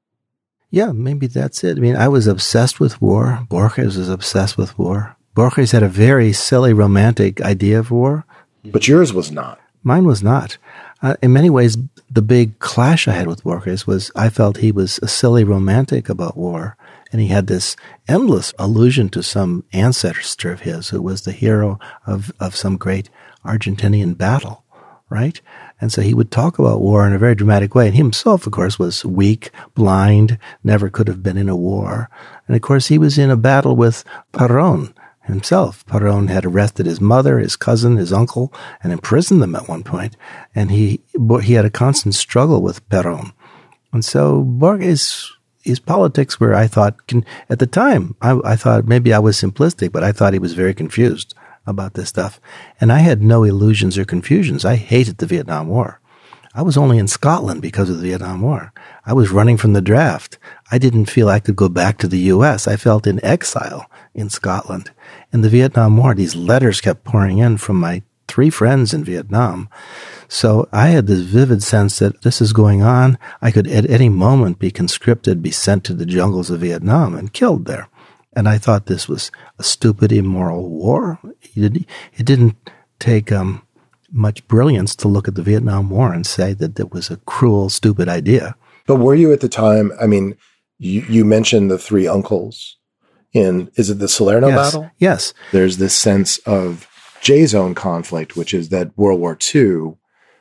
Yeah, maybe that's it. I mean, I was obsessed with war. Borges was obsessed with war. Borges had a very silly, romantic idea of war. But yours was not. Mine was not. Uh, in many ways, the big clash I had with Borges was I felt he was a silly romantic about war. And he had this endless allusion to some ancestor of his who was the hero of, of some great Argentinian battle, right? And so he would talk about war in a very dramatic way. And he himself, of course, was weak, blind, never could have been in a war. And of course, he was in a battle with Perón himself. Perón had arrested his mother, his cousin, his uncle, and imprisoned them at one point. And he, he had a constant struggle with Perón. And so Borges... his politics were, I thought, can, at the time, I, I thought maybe I was simplistic, but I thought he was very confused about this stuff. And I had no illusions or confusions. I hated the Vietnam War. I was only in Scotland because of the Vietnam War. I was running from the draft. I didn't feel I could go back to the U S. I felt in exile in Scotland. And the Vietnam War, these letters kept pouring in from my three friends in Vietnam. So I had this vivid sense that this is going on. I could at any moment be conscripted, be sent to the jungles of Vietnam and killed there. And I thought this was a stupid, immoral war. It didn't take um, much brilliance to look at the Vietnam War and say that it was a cruel, stupid idea. But were you at the time, I mean, you, you mentioned the three uncles in, is it the Salerno yes, battle? Yes. There's this sense of Jay's own conflict, which is that World War Two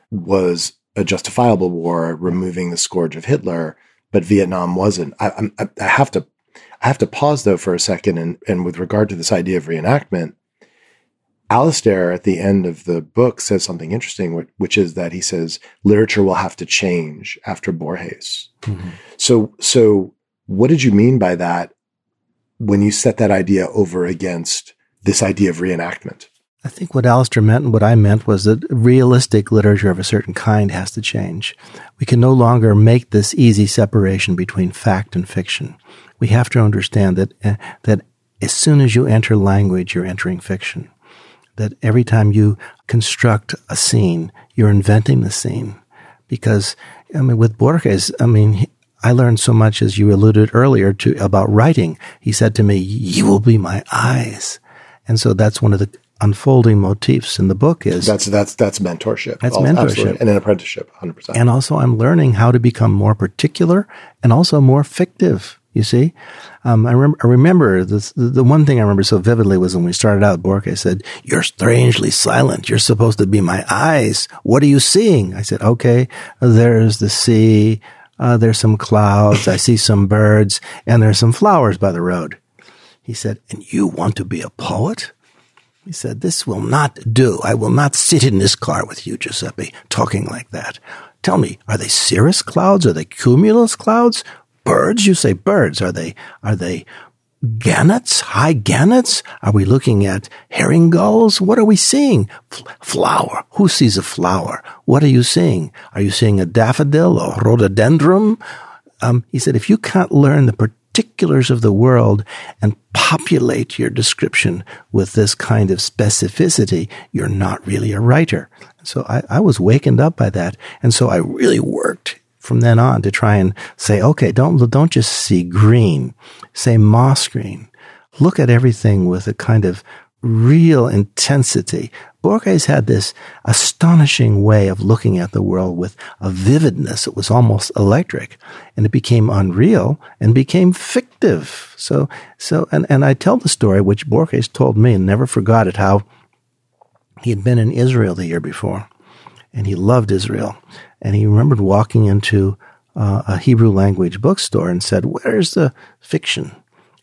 was a justifiable war, removing the scourge of Hitler, but Vietnam wasn't. I, I, I have to, I have to pause though for a second, and, and with regard to this idea of reenactment, Alistair at the end of the book says something interesting, which, which is that he says literature will have to change after Borges. Mm-hmm. So, so what did you mean by that when you set that idea over against this idea of reenactment? I think what Alistair meant and what I meant was that realistic literature of a certain kind has to change. We can no longer make this easy separation between fact and fiction. We have to understand that uh, that as soon as you enter language, you're entering fiction. That every time you construct a scene, you're inventing the scene. Because, I mean, with Borges, I mean... He, I learned so much, as you alluded earlier, to about writing. He said to me, "You will be my eyes." And so that's one of the unfolding motifs in the book is that's that's that's mentorship. That's mentorship, absolutely. And an apprenticeship, one hundred percent. And also, I'm learning how to become more particular and also more fictive. You see, um, I, rem- I remember this, the one thing I remember so vividly was when we started out. Borges said, "You're strangely silent. You're supposed to be my eyes. What are you seeing?" I said, "Okay, there's the sea. Uh, there's some clouds. I see some birds, and there's some flowers by the road." He said, "And you want to be a poet?" He said, "This will not do. I will not sit in this car with you, Giuseppe, talking like that. Tell me, are they cirrus clouds? Are they cumulus clouds? Birds? You say birds. Are they, are they gannets? High gannets? Are we looking at herring gulls? What are we seeing? F- flower. Who sees a flower? What are you seeing? Are you seeing a daffodil or rhododendron?" Um, he said, if you can't learn the particular particulars of the world and populate your description with this kind of specificity, you're not really a writer. So I, I was wakened up by that. And so I really worked from then on to try and say, okay, don't don't just see green, say moss green. Look at everything with a kind of real intensity. Borges had this astonishing way of looking at the world with a vividness. It was almost electric, and it became unreal and became fictive. So, so, and, and I tell the story, which Borges told me and never forgot it, how he had been in Israel the year before, and he loved Israel. And he remembered walking into uh, a Hebrew language bookstore and said, "Where's the fiction?"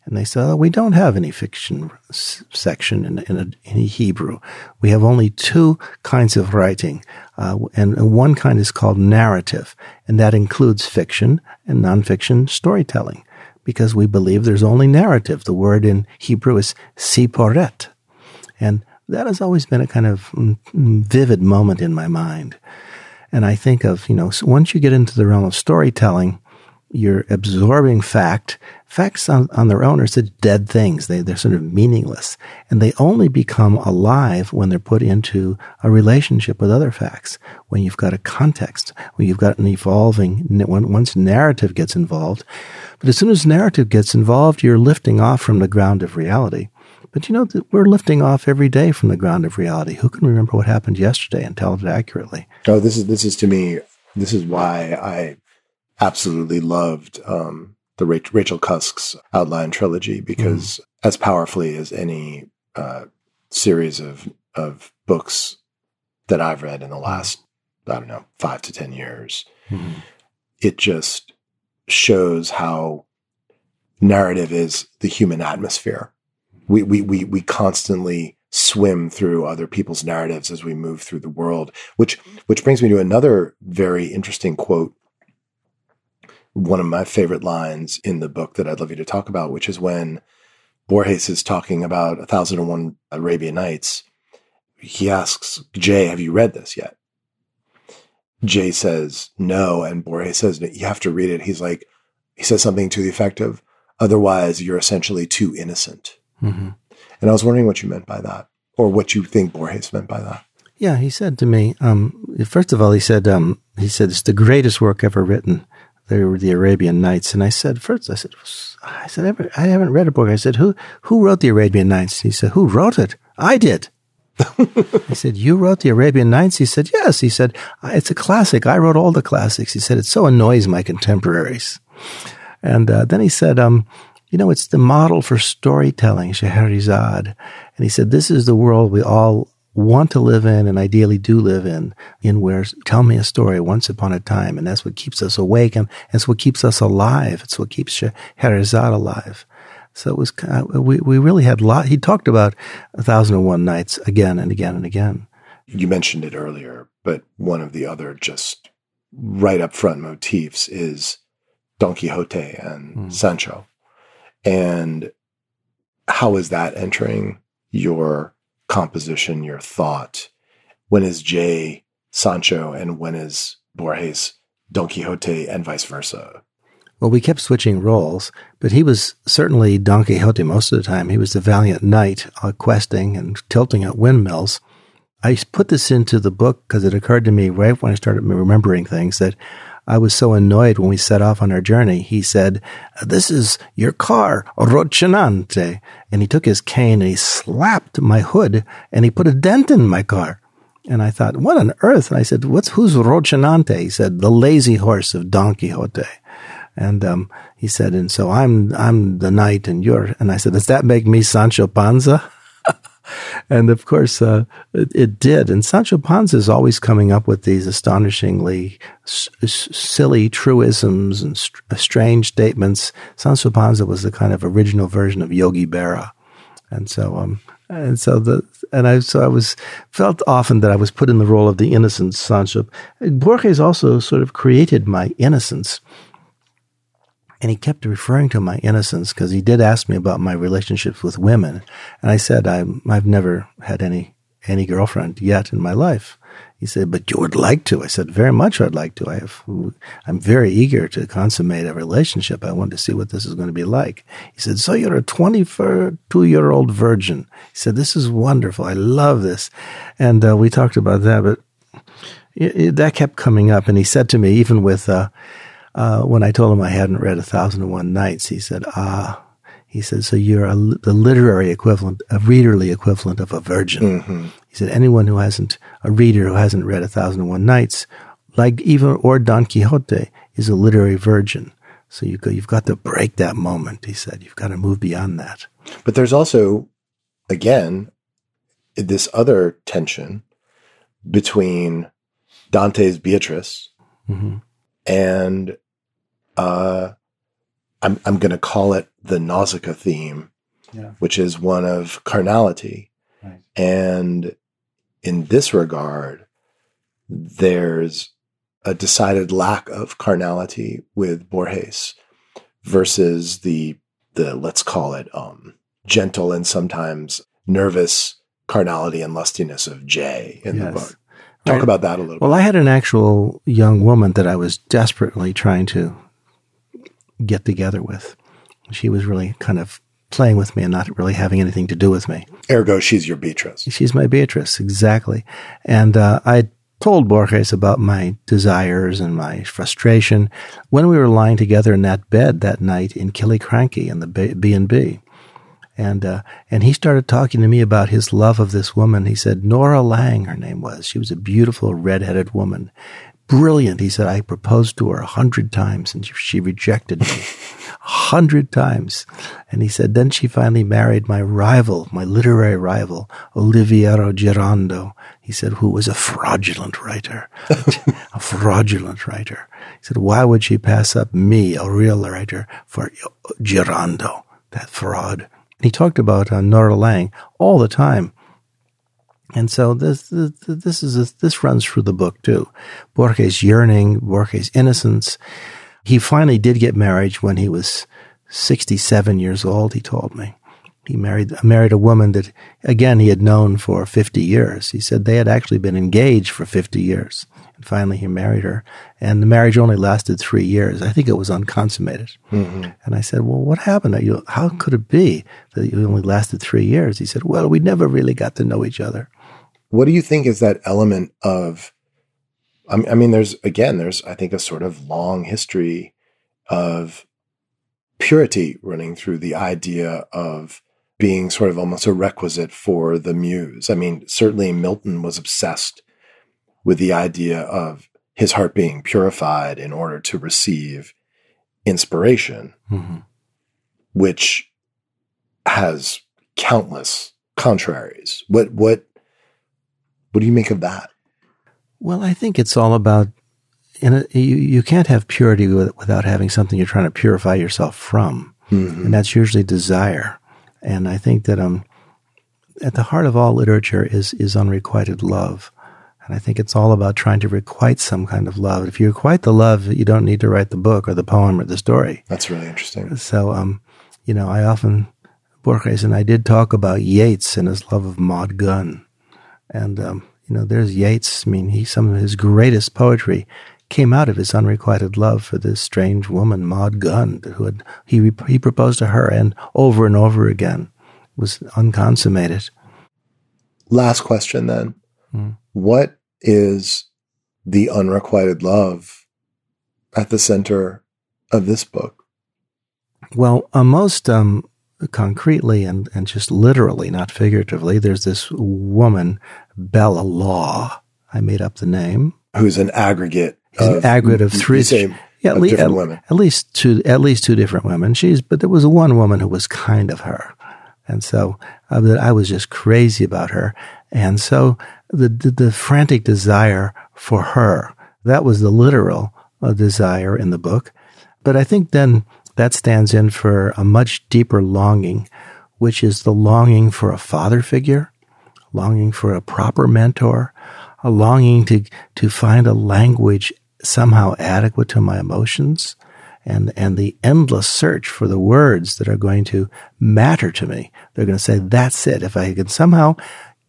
And they said, "Oh, we don't have any fiction section in, in, a, in Hebrew. We have only two kinds of writing, uh, and one kind is called narrative, and that includes fiction and nonfiction storytelling, because we believe there's only narrative. The word in Hebrew is siporet." And that has always been a kind of vivid moment in my mind. And I think of, you know, once you get into the realm of storytelling, you're absorbing fact. Facts on, on their own are such dead things. They, they're sort of meaningless. And they only become alive when they're put into a relationship with other facts, when you've got a context, when you've got an evolving, when, once narrative gets involved. But as soon as narrative gets involved, you're lifting off from the ground of reality. But you know, we're lifting off every day from the ground of reality. Who can remember what happened yesterday and tell it accurately? Oh, this is, this is to me, this is why I absolutely loved um, the Rachel Cusk's Outline trilogy, because mm. as powerfully as any uh, series of of books that I've read in the last, I don't know, five to ten years, mm. it just shows how narrative is the human atmosphere. We we we we constantly swim through other people's narratives as we move through the world, which which brings me to another very interesting quote. One of my favorite lines in the book that I'd love you to talk about, which is when Borges is talking about one thousand and one Arabian Nights. He asks, "Jay, have you read this yet?" Jay says, "No." And Borges says, "You have to read it." He's like, he says something to the effect of, "Otherwise, you're essentially too innocent." Mm-hmm. And I was wondering what you meant by that, or what you think Borges meant by that. Yeah, he said to me, um, first of all, he said, um, he said, "It's the greatest work ever written. There were the Arabian Nights." And I said, first, I said, I said, I haven't read a book. I said, who, who wrote the Arabian Nights? He said, "Who wrote it?" I did. I said, "You wrote the Arabian Nights?" He said, "Yes." He said, "It's a classic. I wrote all the classics." He said, "It so annoys my contemporaries." And uh, then he said, um, You know, "It's the model for storytelling, Scheherazade." And he said, "This is the world we all want to live in and ideally do live in, in where tell me a story once upon a time. And that's what keeps us awake, and that's what keeps us alive. It's what keeps Scheherazade alive." So it was, uh, we, we really had a lot. He talked about one thousand and one Nights again and again and again. You mentioned it earlier, but one of the other just right up front motifs is Don Quixote and mm. Sancho. And how is that entering your composition, your thought? When is Jay Sancho, and when is Borges Don Quixote, and vice versa? Well, we kept switching roles, but he was certainly Don Quixote most of the time. He was the valiant knight uh, questing and tilting at windmills. I put this into the book because it occurred to me right when I started remembering things that I was so annoyed when we set off on our journey. He said, "This is your car, Rocinante." And he took his cane and he slapped my hood and he put a dent in my car. And I thought, what on earth? And I said, "What's who's Rocinante?" He said, "The lazy horse of Don Quixote." And um, he said, "And so I'm I'm the knight and you're," and I said, "Does that make me Sancho Panza?" And of course, uh, it, it did. And Sancho Panza is always coming up with these astonishingly s- s- silly truisms and st- strange statements. Sancho Panza was the kind of original version of Yogi Berra, and so um, and so the and I so I was felt often that I was put in the role of the innocent Sancho. Borges also sort of created my innocence. And he kept referring to my innocence because he did ask me about my relationships with women. And I said, I'm, I've never had any any girlfriend yet in my life. He said, "But you would like to." I said, "Very much I'd like to. I have, I'm very eager to consummate a relationship. I want to see what this is going to be like." He said, "So you're a twenty-two-year-old virgin." He said, "This is wonderful. I love this." And uh, we talked about that, but it, it, that kept coming up. And he said to me, even with, uh, uh, when I told him I hadn't read A Thousand and One Nights, he said, ah, he said, so you're a, the literary equivalent, a readerly equivalent of a virgin. Mm-hmm. He said, anyone who hasn't, a reader who hasn't read A Thousand and One Nights, like even, or Don Quixote, is a literary virgin. So you go, you've got to break that moment, he said. You've got to move beyond that. But there's also, again, this other tension between Dante's Beatrice mm-hmm. and uh, I'm I'm going to call it the Nausicaa theme, yeah. which is one of carnality. Right. And in this regard, there's a decided lack of carnality with Borges versus the, the let's call it um, gentle and sometimes nervous carnality and lustiness of Jay in yes. the book. Talk right. about that a little well, bit. Well, I had an actual young woman that I was desperately trying to get together with. She was really kind of playing with me and not really having anything to do with me. Ergo, she's your Beatrice. She's my Beatrice, exactly. And uh, I told Borges about my desires and my frustration when we were lying together in that bed that night in Killiecrankie in the B and B. And uh, and he started talking to me about his love of this woman. He said, Nora Lang, her name was. She was a beautiful, redheaded woman. Brilliant. He said, I proposed to her a hundred times, and she rejected me a hundred times. And he said, then she finally married my rival, my literary rival, Oliviero Girondo. He said, who was a fraudulent writer, a fraudulent writer. He said, why would she pass up me, a real writer, for Girondo, that fraud? He talked about uh, Nora Lang all the time, and so this this, this is a, this runs through the book too. Borges' yearning, Borges' innocence. He finally did get married when he was sixty-seven years old. He told me he married married a woman that again he had known for fifty years. He said they had actually been engaged for fifty years, and finally he married her. And the marriage only lasted three years. I think it was unconsummated. Mm-hmm. And I said, well, what happened? You, how could it be that it only lasted three years? He said, well, we never really got to know each other. What do you think is that element of, I mean, there's, again, there's, I think, a sort of long history of purity running through the idea of being sort of almost a requisite for the muse. I mean, certainly Milton was obsessed with the idea of his heart being purified in order to receive inspiration, mm-hmm. which has countless contraries. What what what do you make of that? Well, I think it's all about, and you you can't have purity without having something you're trying to purify yourself from, mm-hmm. and that's usually desire. And I think that um, at the heart of all literature is is unrequited love. And I think it's all about trying to requite some kind of love. If you requite the love, you don't need to write the book or the poem or the story. That's really interesting. So, um, you know, I often, Borges and I did talk about Yeats and his love of Maud Gonne. And, um, you know, there's Yeats. I mean, he, some of his greatest poetry came out of his unrequited love for this strange woman, Maud Gonne, who had, he, he proposed to her and over and over again. It was unconsummated. Last question then. Mm. What is the unrequited love at the center of this book? Well, uh, most um, concretely and, and just literally, not figuratively, there's this woman, Bella Law. I made up the name. Who's an aggregate. Of, an aggregate of three same, yeah, of le- different at, women. At least two. At least two different women. She's, but there was one woman who was kind of her, and so uh, I was just crazy about her, and so. The, the the frantic desire for her, that was the literal uh, desire in the book. But I think then that stands in for a much deeper longing, which is the longing for a father figure, longing for a proper mentor, a longing to to find a language somehow adequate to my emotions, and and the endless search for the words that are going to matter to me. They're going to say, that's it. If I can somehow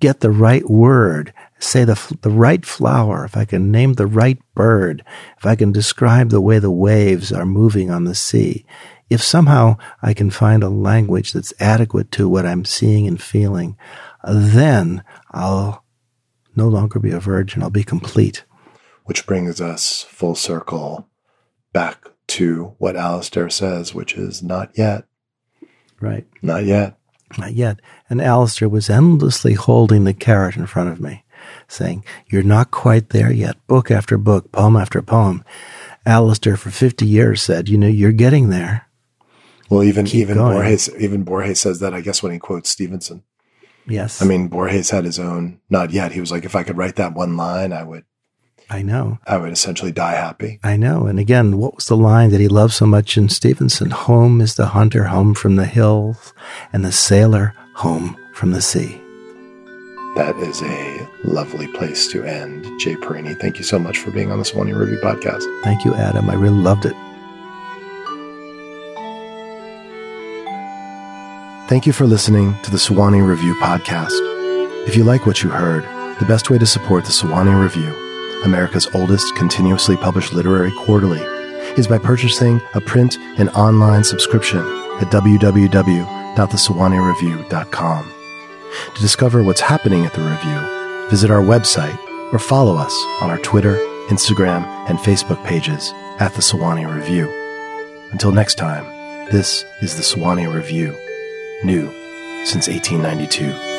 get the right word, say the the right flower, if I can name the right bird, if I can describe the way the waves are moving on the sea, if somehow I can find a language that's adequate to what I'm seeing and feeling, then I'll no longer be a virgin. I'll be complete. which brings us full circle back to what Alistair says, which is not yet. Right. Not yet. Not yet. And Alistair was endlessly holding the carrot in front of me, saying, you're not quite there yet. Book after book, poem after poem. Alistair for fifty years said, you know, you're getting there. Well, even Keep even going. Borges even Borges says that, I guess, when he quotes Stevenson. Yes. I mean, Borges had his own, not yet. He was like, if I could write that one line, I would. I know. I would essentially die happy. I know. And again, what was the line that he loved so much in Stevenson? Home is the hunter, home from the hills, and the sailor, home from the sea. That is a lovely place to end. Jay Parini, thank you so much for being on the Suwannee Review podcast. Thank you, Adam. I really loved it. Thank you for listening to the Suwannee Review podcast. If you like what you heard, the best way to support the Suwannee Review, America's oldest continuously published literary quarterly, is by purchasing a print and online subscription at w w w dot the suwannee review dot com. To discover what's happening at the review, visit our website or follow us on our Twitter, Instagram, and Facebook pages at the Suwannee Review. Until next time, this is the Suwannee Review, new since eighteen ninety-two.